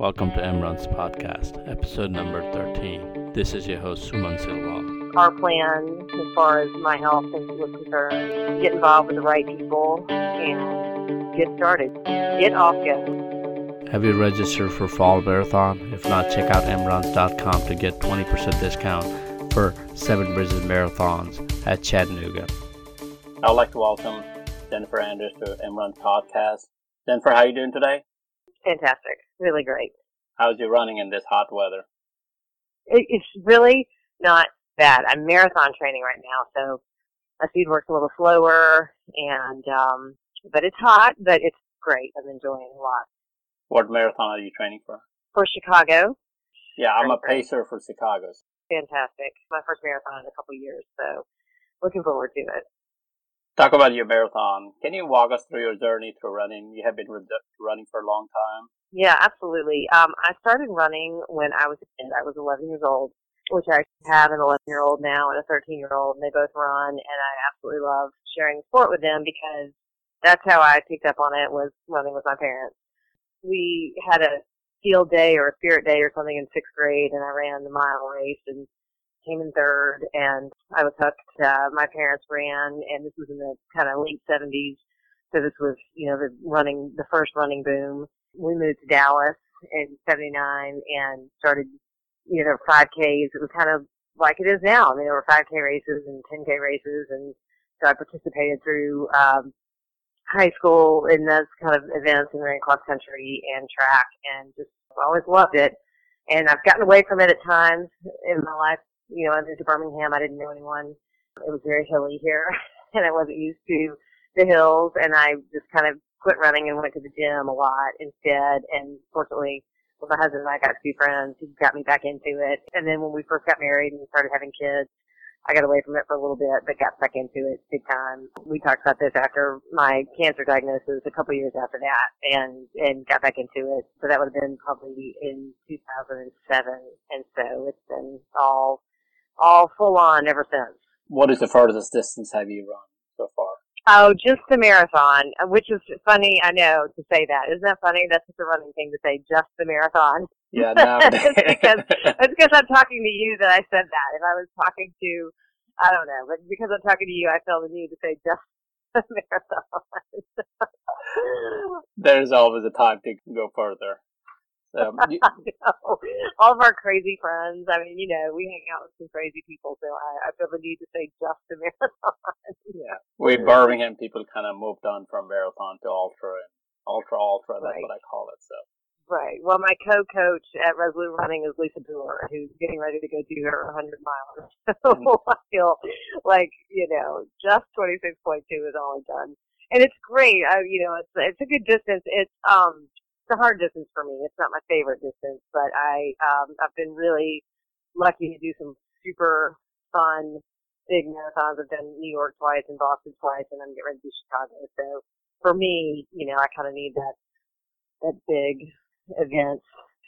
Welcome to MRuns Podcast, episode number 13. This is your host, Suman Silva. Our plan, as far as my health and was concerned, get involved with the right people and get started. Get off guessing. Have you registered for Fall Marathon? If not, check out MRuns.com to get 20% discount for Seven Bridges Marathons at Chattanooga. I would like to welcome Jennifer Anders to MRuns Podcast. Jennifer, how are you doing today? Fantastic. Really great. How's your running in this hot weather? It's really not bad. I'm marathon training right now, so my speed works a little slower, and but it's hot, but it's great. I'm enjoying it a lot. What marathon are you training for? For Chicago. Yeah, I'm a pacer for Chicago. Fantastic. My first marathon in a couple years, so looking forward to it. Talk about your marathon. Can you walk us through your journey through running? You have been running for a long time. Yeah, absolutely. I started running when I was a kid. I was 11 years old, which I have an 11-year-old now and a 13-year-old, and they both run, and I absolutely love sharing the sport with them because that's how I picked up on it, was running with my parents. We had a field day or a spirit day or something in 6th grade, and I ran the mile race and came in third, and I was hooked. My parents ran, and this was in the kind of late 70s, so this was, you know, the first running boom. We moved to Dallas in 79 and started, you know, 5Ks. It was kind of like it is now. I mean, there were 5K races and 10K races, and so I participated through high school in those kind of events and ran cross country and track, and just always loved it. And I've gotten away from it at times in my life. You know, I moved to Birmingham. I didn't know anyone. It was very hilly here, and I wasn't used to the hills, and I just kind of quit running and went to the gym a lot instead. And fortunately, with my husband and I got to be friends. He got me back into it. And then when we first got married and started having kids, I got away from it for a little bit, but got back into it big time. We talked about this after my cancer diagnosis a couple of years after that, and got back into it. So that would have been probably in 2007. And so it's been all full on ever since. What is the furthest distance have you run so far? Oh, just the marathon, which is funny, I know, to say that. Isn't that funny? That's just a running thing to say, just the marathon. Yeah, no. it's because I'm talking to you that I said that. If I was talking to, I don't know, but because I'm talking to you, I felt the need to say just the marathon. There's always a time to go further. So, I know. All of our crazy friends, I mean, you know, we hang out with some crazy people, so I feel the need to say just a marathon. Yeah. We Birmingham people kind of moved on from marathon to ultra, that's right. What I call it, so. Right. Well, my co-coach at Resolute Running is Lisa Buhr, who's getting ready to go do her 100 miles. So I feel like, you know, just 26.2 is all I've done. And it's great. It's a good distance. It's a hard distance for me. It's not my favorite distance, but I've been really lucky to do some super fun big marathons. I've done New York twice and Boston twice, and I'm getting ready to do Chicago. So for me, you know, I kind of need that big event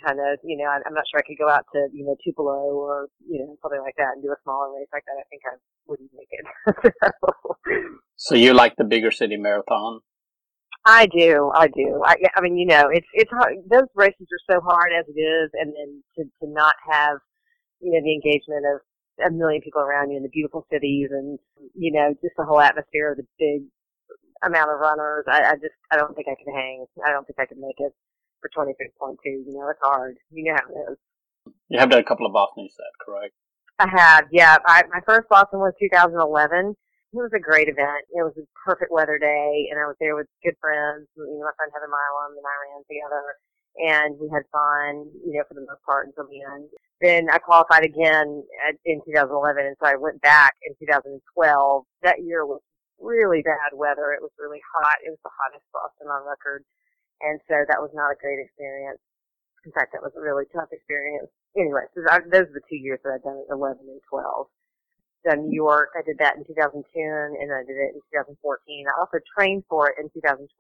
kind of, you know, I'm not sure I could go out to, you know, Tupelo or, you know, something like that and do a smaller race like that. I think I wouldn't make it. So you like the bigger city marathon? I do. I mean, you know, it's hard. Those races are so hard as it is, and then to not have, you know, the engagement of a million people around you in the beautiful cities, and, you know, just the whole atmosphere of the big amount of runners. I don't think I could hang. I don't think I could make it for 26.2. You know, it's hard. You know how it is. You have done a couple of Boston, you said, correct? I have. Yeah, my first Boston was 2011. It was a great event. It was a perfect weather day, and I was there with good friends. You know, my friend Heather Milam and I ran together, and we had fun, you know, for the most part until the end. Then I qualified again in 2011, and so I went back in 2012. That year was really bad weather. It was really hot. It was the hottest Boston on record, and so that was not a great experience. In fact, that was a really tough experience. Anyway, so those are the 2 years that I've done it, 11 and 12. Done New York. I did that in 2010, and I did it in 2014. I also trained for it in 2012,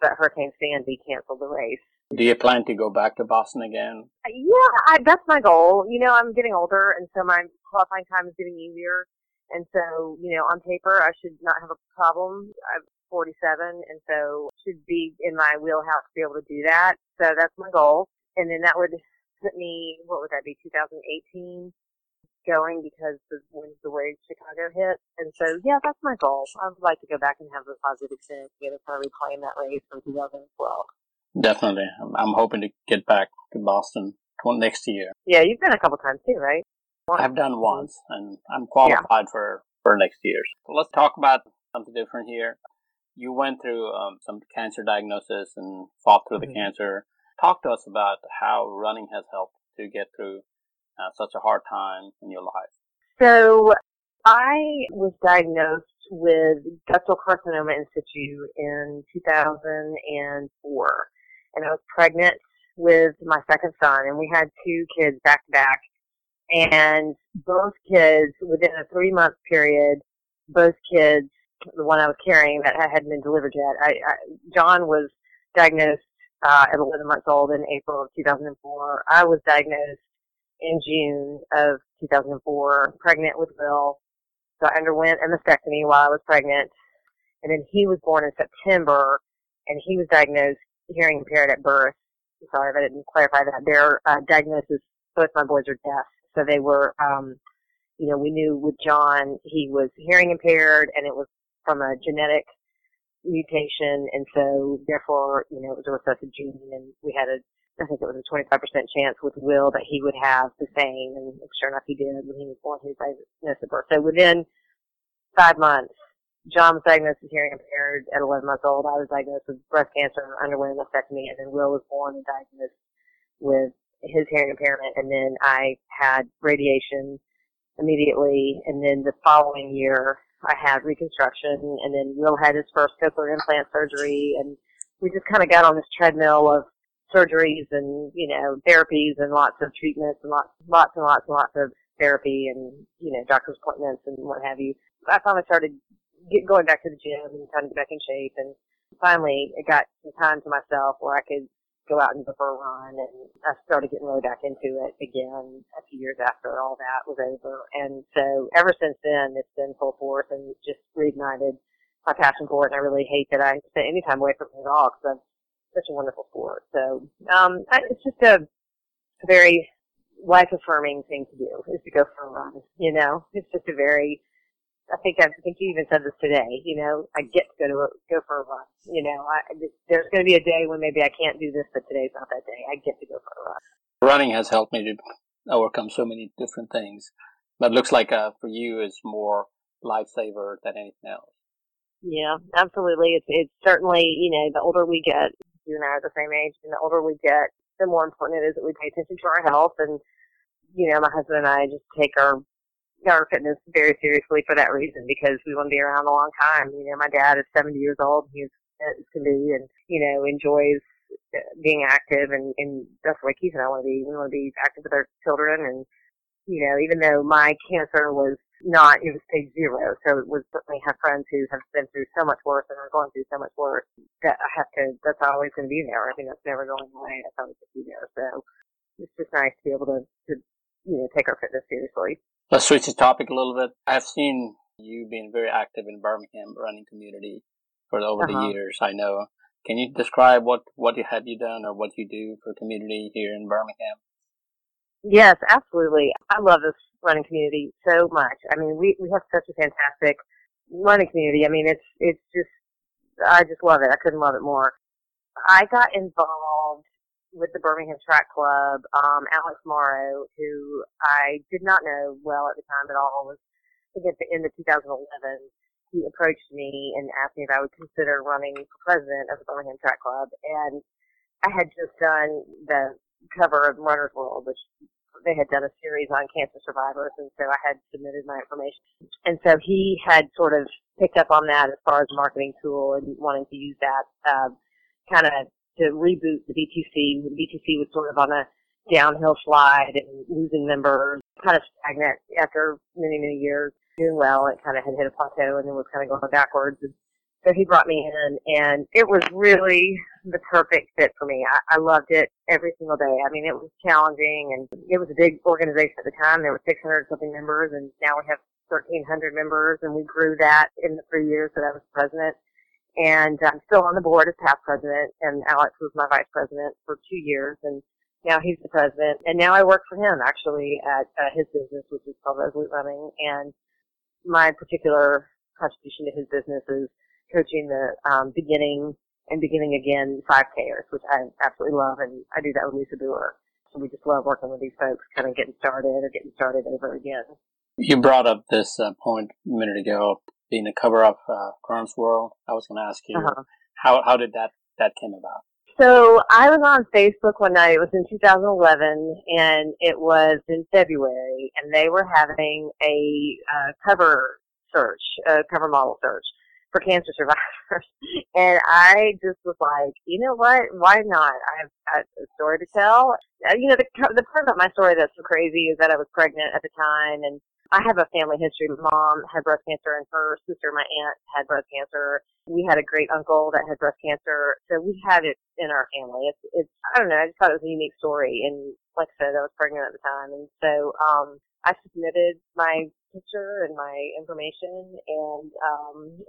but Hurricane Sandy canceled the race. Do you plan to go back to Boston again? Yeah, that's my goal. You know, I'm getting older, and so my qualifying time is getting easier. And so, you know, on paper, I should not have a problem. I'm 47, and so should be in my wheelhouse to be able to do that. So that's my goal. And then that would put me, what would that be, 2018 going, because when's the wave Chicago hit. And so, yeah, that's my goal. I would like to go back and have the positive experience together for reclaim that race from 2012. Definitely. I'm hoping to get back to Boston next year. Yeah, you've been a couple times too, right? I've done once, and I'm qualified for next year. So let's talk about something different here. You went through some cancer diagnosis and fought through the cancer. Talk to us about how running has helped to get through such a hard time in your life. So I was diagnosed with ductal carcinoma in situ in 2004, and I was pregnant with my second son, and we had two kids back to back, and both kids, within a 3-month period, both kids, the one I was carrying that hadn't been delivered yet, John was diagnosed at 11 months old in April of 2004. I was diagnosed in June of 2004, pregnant with Will. So I underwent a mastectomy while I was pregnant, and then he was born in September, and he was diagnosed hearing impaired at birth. Sorry if I didn't clarify that. Their diagnosis, both my boys are deaf. So they were, we knew with John, he was hearing impaired, and it was from a genetic mutation. And so, therefore, it was a recessive gene, and we had I think it was a 25% chance with Will that he would have the same. And sure enough, he did. When he was born, he was diagnosed at birth. So within 5 months, John was diagnosed with hearing impaired at 11 months old. I was diagnosed with breast cancer and underwent a mastectomy, and then Will was born and diagnosed with his hearing impairment. And then I had radiation immediately. And then the following year, I had reconstruction. And then Will had his first cochlear implant surgery. And we just kind of got on this treadmill of surgeries and, therapies and lots of treatments and lots of therapy and, doctor's appointments and what have you. I finally started going back to the gym and trying to get back in shape, and finally I got some time to myself where I could go out and go for a run, and I started getting really back into it again a few years after all that was over. And so ever since then, it's been full force and just reignited my passion for it, and I really hate that I spent any time away from it at all, because it's such a wonderful sport. So it's just a very life-affirming thing to do, is to go for a run, It's just a very... I think you even said this today, I get to go for a run. There's going to be a day when maybe I can't do this, but today's not that day. I get to go for a run. Running has helped me to overcome so many different things, but it looks like for you it's more lifesaver than anything else. Yeah, absolutely. It's certainly, the older we get, you and I are the same age, and the older we get, the more important it is that we pay attention to our health. And, my husband and I just take our fitness very seriously for that reason, because we want to be around a long time. My dad is 70 years old, and he's fit as can be, and, enjoys being active, and that's what Keith and I want to be. We want to be active with our children, and, even though my cancer was not, it was stage 0, so it was certainly have friends who have been through so much worse and are going through so much worse that that's always going to be there. I mean, that's never going away. That's always going to be there. So it's just nice to be able to take our fitness seriously. Let's switch the topic a little bit. I've seen you being very active in Birmingham running community for over the years, I know. Can you describe what you done or what you do for community here in Birmingham? Yes, absolutely. I love this running community so much. I mean, we have such a fantastic running community. I mean, it's just, I just love it. I couldn't love it more. I got involved with the Birmingham Track Club. Alex Morrow, who I did not know well at the time at all, was at the end of 2011. He approached me and asked me if I would consider running for president of the Birmingham Track Club. And I had just done the cover of Runner's World, which they had done a series on cancer survivors, and so I had submitted my information. And so he had sort of picked up on that as far as a marketing tool and wanting to use that kind of to reboot the BTC. The BTC was sort of on a downhill slide and losing members, kind of stagnant after many, many years, doing well. It kind of had hit a plateau and then was kind of going backwards. And so he brought me in, and it was really the perfect fit for me. I loved it every single day. I mean, it was challenging, and it was a big organization at the time. There were 600-something members, and now we have 1,300 members, and we grew that in the 3 years that I was president. And I'm still on the board as past president, and Alex was my vice president for 2 years, and Now he's the president. And now I work for him, actually, at his business, which is called Resolute Running. And my particular contribution to his business is coaching the beginning and beginning again 5Kers, which I absolutely love. And I do that with Lisa Buhr. So we just love working with these folks, kind of getting started over again. You brought up this point a minute ago, being a cover-up Runner's World. I was going to ask you, how did that came about? So I was on Facebook one night. It was in 2011, and it was in February, and they were having a cover model search for cancer survivors. And I just was like, you know what? Why not? I've got a story to tell. You know, the part about my story that's so crazy is that I was pregnant at the time, and I have a family history. My mom had breast cancer, and her sister, my aunt, had breast cancer. We had a great uncle that had breast cancer, so we had it in our family. It's I don't know. I just thought it was a unique story, and like I said, I was pregnant at the time, and so I submitted my picture and my information, and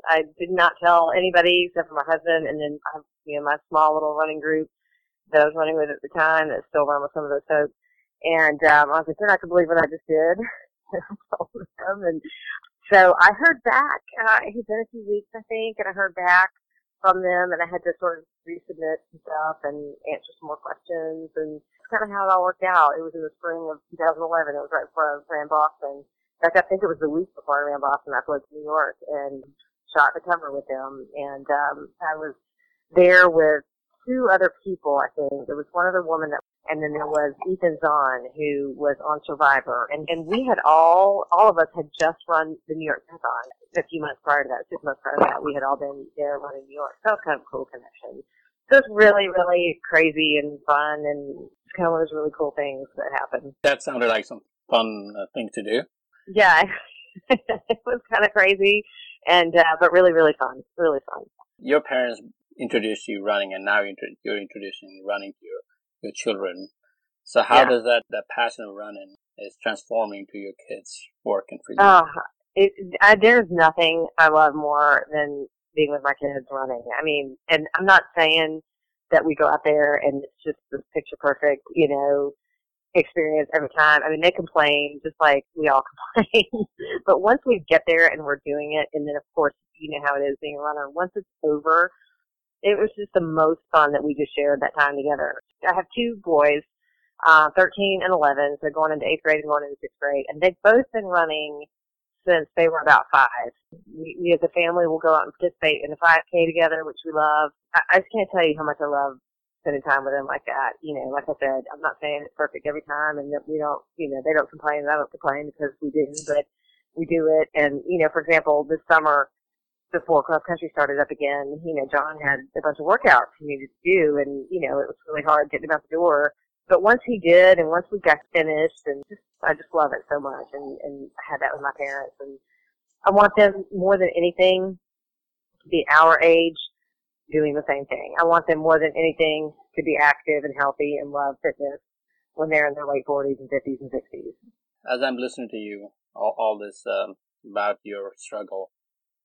I did not tell anybody except for my husband, and then my small little running group that I was running with at the time that still run with some of those folks. And I was like, "You're not gonna believe what I just did." And so I heard back, he's been a few weeks, I think, and I heard back from them, and I had to sort of resubmit some stuff and answer some more questions, and that's kind of how it all worked out. It was in the spring of 2011. It was right before I ran Boston. In fact, I think it was the week before I ran Boston. I flew to New York and shot the cover with them, and I was there with two other people, I think. There was one other woman and then there was Ethan Zohn, who was on Survivor. And we had all of us had just run the New York Marathon a few months prior to that, 6 months prior to that. We had all been there running New York. So kind of cool connection. So it's really, really crazy and fun, and it's kind of one of those really cool things that happened. That sounded like some fun thing to do. Yeah, it was kind of crazy, and but really, really fun. Really fun. Your parents introduced you running, and now you're introducing running to your children. So how does that passion of running is transforming to your kids' work and for you? There's nothing I love more than being with my kids running. I mean, and I'm not saying that we go out there and it's just this picture perfect, you know, experience every time. I mean, they complain just like we all complain. But once we get there and we're doing it, and then of course, you know how it is being a runner, once it's over, it was just the most fun that we just shared that time together. I have two boys, 13 and 11, so going into 8th grade and going into 6th grade, and they've both been running since they were about 5. We as a family will go out and participate in the 5K together, which we love. I just can't tell you how much I love spending time with them like that. You know, like I said, I'm not saying it's perfect every time, and that we don't, you know, they don't complain, and I don't complain because we do, but we do it. And, you know, for example, this summer, before cross country started up again, you know, John had a bunch of workouts he needed to do, and, you know, it was really hard getting him out the door. But once he did, and once we got finished, and I just love it so much, and I had that with my parents. And I want them more than anything to be our age doing the same thing. I want them more than anything to be active and healthy and love fitness when they're in their late 40s and 50s and 60s. As I'm listening to you, all this about your struggle,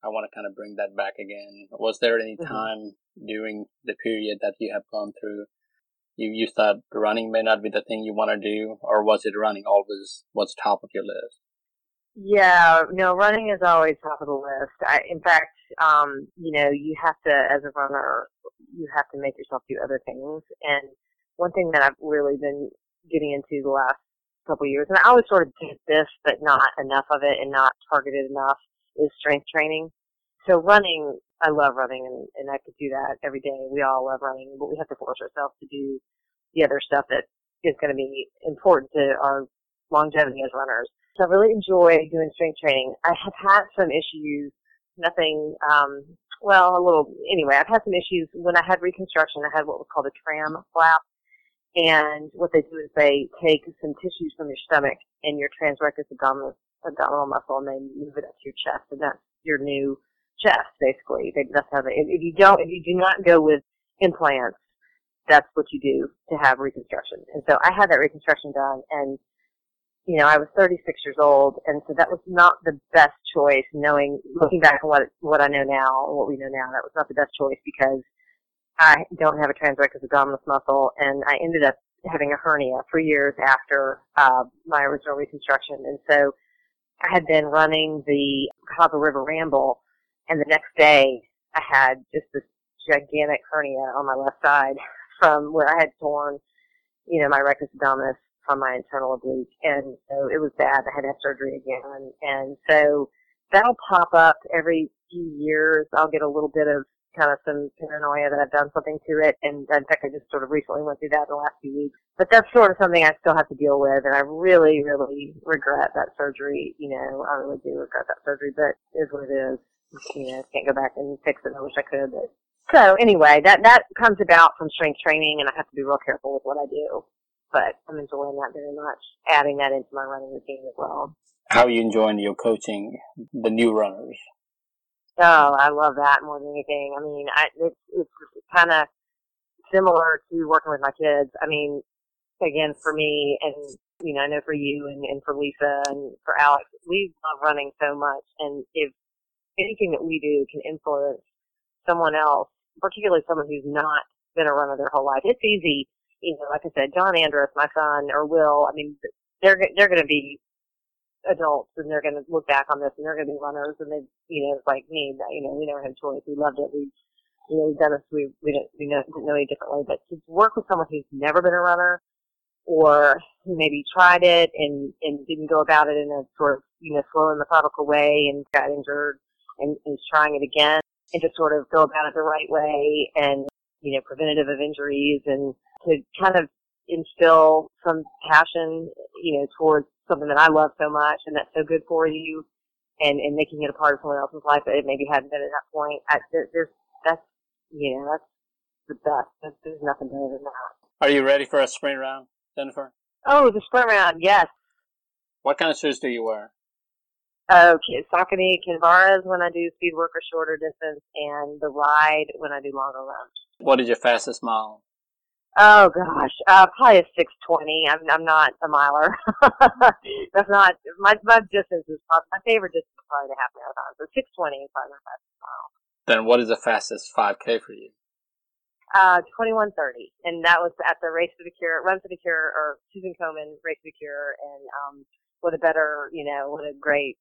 I want to kind of bring that back again. Was there any time during the period that you have gone through you thought running may not be the thing you want to do, or was it running always was top of your list? Yeah, no, running is always top of the list. In fact, you know, you have to, as a runner, you have to make yourself do other things. And one thing that I've really been getting into the last couple of years, and I always sort of did this, but not enough of it and not targeted enough, is strength training. So running, I love running, and I could do that every day. We all love running, but we have to force ourselves to do the other stuff that is going to be important to our longevity as runners. So I really enjoy doing strength training. I have had some issues, I've had some issues when I had reconstruction. I had what was called a tram flap, and what they do is they take some tissues from your stomach and your transrectus abdominal muscle, and they move it up to your chest, and that's your new chest, basically. That's how they. If you do not go with implants, that's what you do to have reconstruction. And so I had that reconstruction done, and you know I was 36 years old, and so that was not the best choice. Looking back on what we know now, that was not the best choice because I don't have a transrectus abdominis muscle, and I ended up having a hernia for years after my original reconstruction. And so I had been running the Cahaba River Ramble, and the next day I had just this gigantic hernia on my left side from where I had torn, you know, my rectus abdominis from my internal oblique. And so it was bad. I had to have surgery again. And so that'll pop up every few years. I'll get a little bit of kind of some paranoia that I've done something to it. And in fact, I just sort of recently went through that in the last few weeks. But that's sort of something I still have to deal with. And I really, really regret that surgery. You know, I really do regret that surgery, but it is what it is. You know, can't go back and fix it. I wish I could. But. So anyway, that comes about from strength training, and I have to be real careful with what I do. But I'm enjoying that very much, adding that into my running routine as well. How are you enjoying your coaching the new runners? Oh, I love that more than anything. I mean, it's kind of similar to working with my kids. I mean, again, for me, and, you know, I know for you and for Lisa and for Alex, we love running so much. And if anything that we do can influence someone else, particularly someone who's not been a runner their whole life, it's easy. You know, like I said, John Anders, my son, or Will, I mean, they're going to be adults, and they're going to look back on this, and they're going to be runners, and they, you know, it's like me, you know, we never had a choice. We loved it. We, you know, we've done this. We didn't know any differently. But to work with someone who's never been a runner, or who maybe tried it and didn't go about it in a sort of, you know, slow and methodical way, and got injured, and is trying it again, and to sort of go about it the right way, and, you know, preventative of injuries, and to kind of instill some passion, you know, towards something that I love so much and that's so good for you, and making it a part of someone else's life that it maybe hadn't been at that point. That's the best. There's nothing better than that. Are you ready for a sprint round, Jennifer? Oh, the sprint round, yes. What kind of shoes do you wear? Okay, Saucony Kinvara when I do speed work or shorter distance, and the Ride when I do longer runs. What is your fastest mile? Oh gosh, probably a 6:20. I'm not a miler. That's not my distance is probably my favorite distance is probably the half marathon. So 6:20 is probably my fastest mile. Then what is the fastest 5K for you? 21:30, and that was at the Race for the Cure, Run for the Cure, or Susan Komen Race for the Cure, and what a great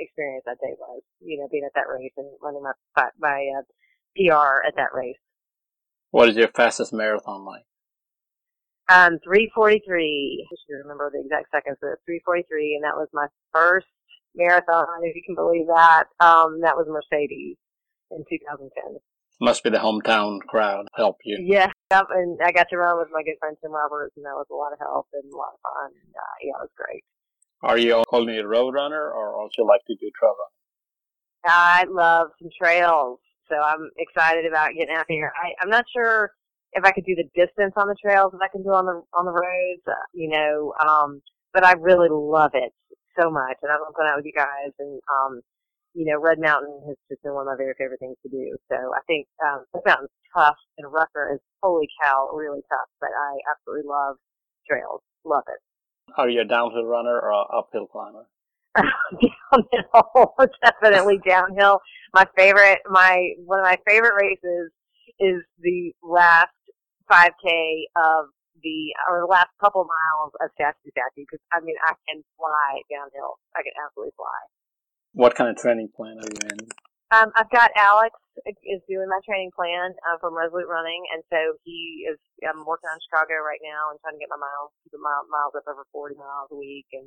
experience that day was. You know, being at that race and running my PR at that race. What is your fastest marathon like? 3:43. I should remember the exact seconds, but 3:43, and that was my first marathon, if you can believe that. That was Mercedes in 2010. Must be the hometown crowd help you. Yeah, and I got to run with my good friend Tim Roberts, and that was a lot of help and a lot of fun. And, yeah, it was great. Are you only a road runner, or also like to do trail running? I love some trails, so I'm excited about getting out here. I'm not sure if I could do the distance on the trails that I can do on the roads, but I really love it so much, and I love going out with you guys. And you know, Red Mountain has just been one of my very favorite things to do. So I think Red Mountain's tough, and Rucker is, holy cow, really tough. But I absolutely love trails, love it. Are you a downhill runner or an uphill climber? Downhill, definitely downhill. One of my favorite races is the last 5K the last couple miles of Statue to Statue, because I mean, I can fly downhill. I can absolutely fly. What kind of training plan are you in? I've got Alex is doing my training plan from Resolute Running, and so I'm working on Chicago right now and trying to get my miles, up over 40 miles a week, and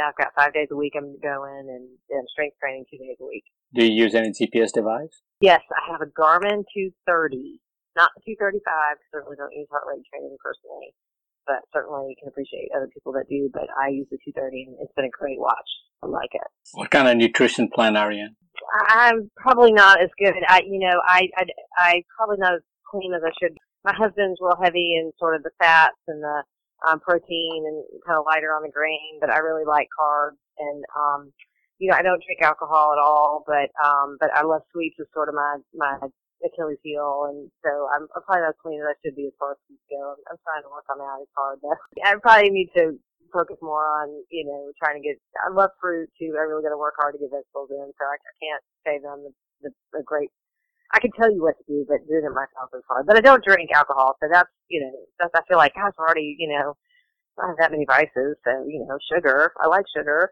I've got 5 days a week I'm going, and strength training 2 days a week. Do you use any GPS device? Yes, I have a Garmin 230, not the 235, because I really don't use heart rate training personally, but certainly can appreciate other people that do, but I use the 230, and it's been a great watch. I like it. What kind of nutrition plan are you in? I'm probably not as good. I probably not as clean as I should. My husband's real heavy in sort of the fats and the protein, and kind of lighter on the grain, but I really like carbs, and I don't drink alcohol at all, but I love sweets as sort of my Achilles heel, and so I'm probably not as clean as I should be as far as food goes. I'm trying to work on that. It's hard, but I probably need to focus more on, you know, trying to get, I love fruit too. I really got to work hard to get vegetables in, so I can't say that I'm the great I can tell you what to do, but doing it myself is hard. But I don't drink alcohol, so that's, you know, I feel like, gosh, I'm already, you know, I don't have that many vices, so, you know, sugar. I like sugar.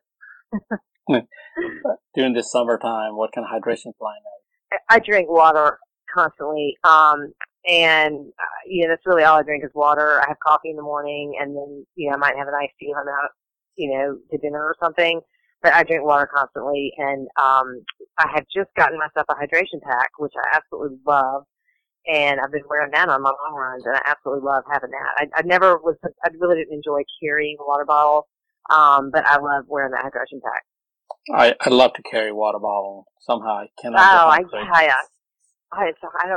During the summertime, what kind of hydration plan are you? I drink water constantly, and, you know, that's really all I drink is water. I have coffee in the morning, and then, you know, I might have an iced tea if I'm out, you know, to dinner or something. But I drink water constantly, and I have just gotten myself a hydration pack, which I absolutely love, and I've been wearing that on my long runs, and I absolutely love having that. I really didn't enjoy carrying a water bottle, but I love wearing that hydration pack. I love to carry a water bottle. Somehow I cannot. I don't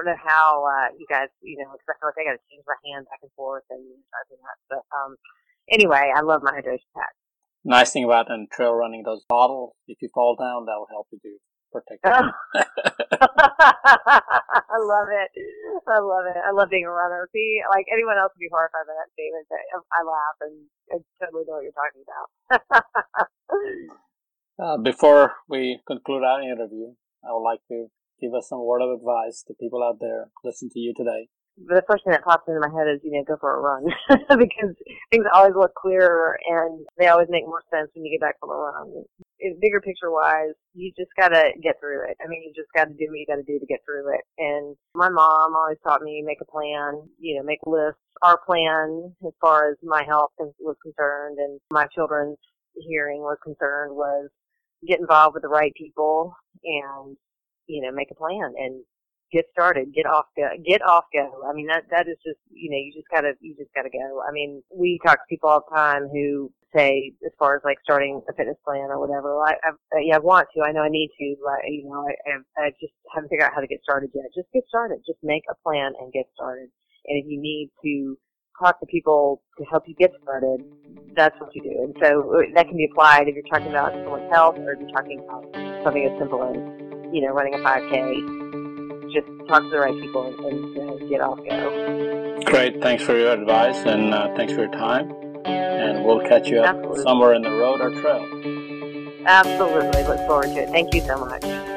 know how you guys, you know, because I feel like I got to change my hand back and forth and that. But anyway, I love my hydration pack. Nice thing about in trail running, those bottles, if you fall down, that will help you to protect yourself. I love it. I love it. I love being a runner. See, like anyone else would be horrified by that statement. I laugh and I totally know what you're talking about. Before we conclude our interview, I would like to give us some word of advice to people out there listening to you today. The first thing that pops into my head is, you know, go for a run because things always look clearer and they always make more sense when you get back from a run. Bigger picture wise, you just got to get through it. I mean, you just got to do what you got to do to get through it. And my mom always taught me make a plan, you know, make lists. Our plan as far as my health was concerned and my children's hearing was concerned was get involved with the right people and, you know, make a plan and get started, get off, go. I mean, that is just, you know, you just gotta go. I mean, we talk to people all the time who say, as far as like starting a fitness plan or whatever, I want to, I know I need to, but you know, I just haven't figured out how to get started yet. Just get started. Just make a plan and get started. And if you need to talk to people to help you get started, that's what you do. And so that can be applied if you're talking about someone's health or if you're talking about something as simple as, you know, running a 5K. Just talk to the right people and get off go. Great. Thanks for your advice and thanks for your time. And we'll catch you up somewhere in the road or trail. Absolutely. Look forward to it. Thank you so much.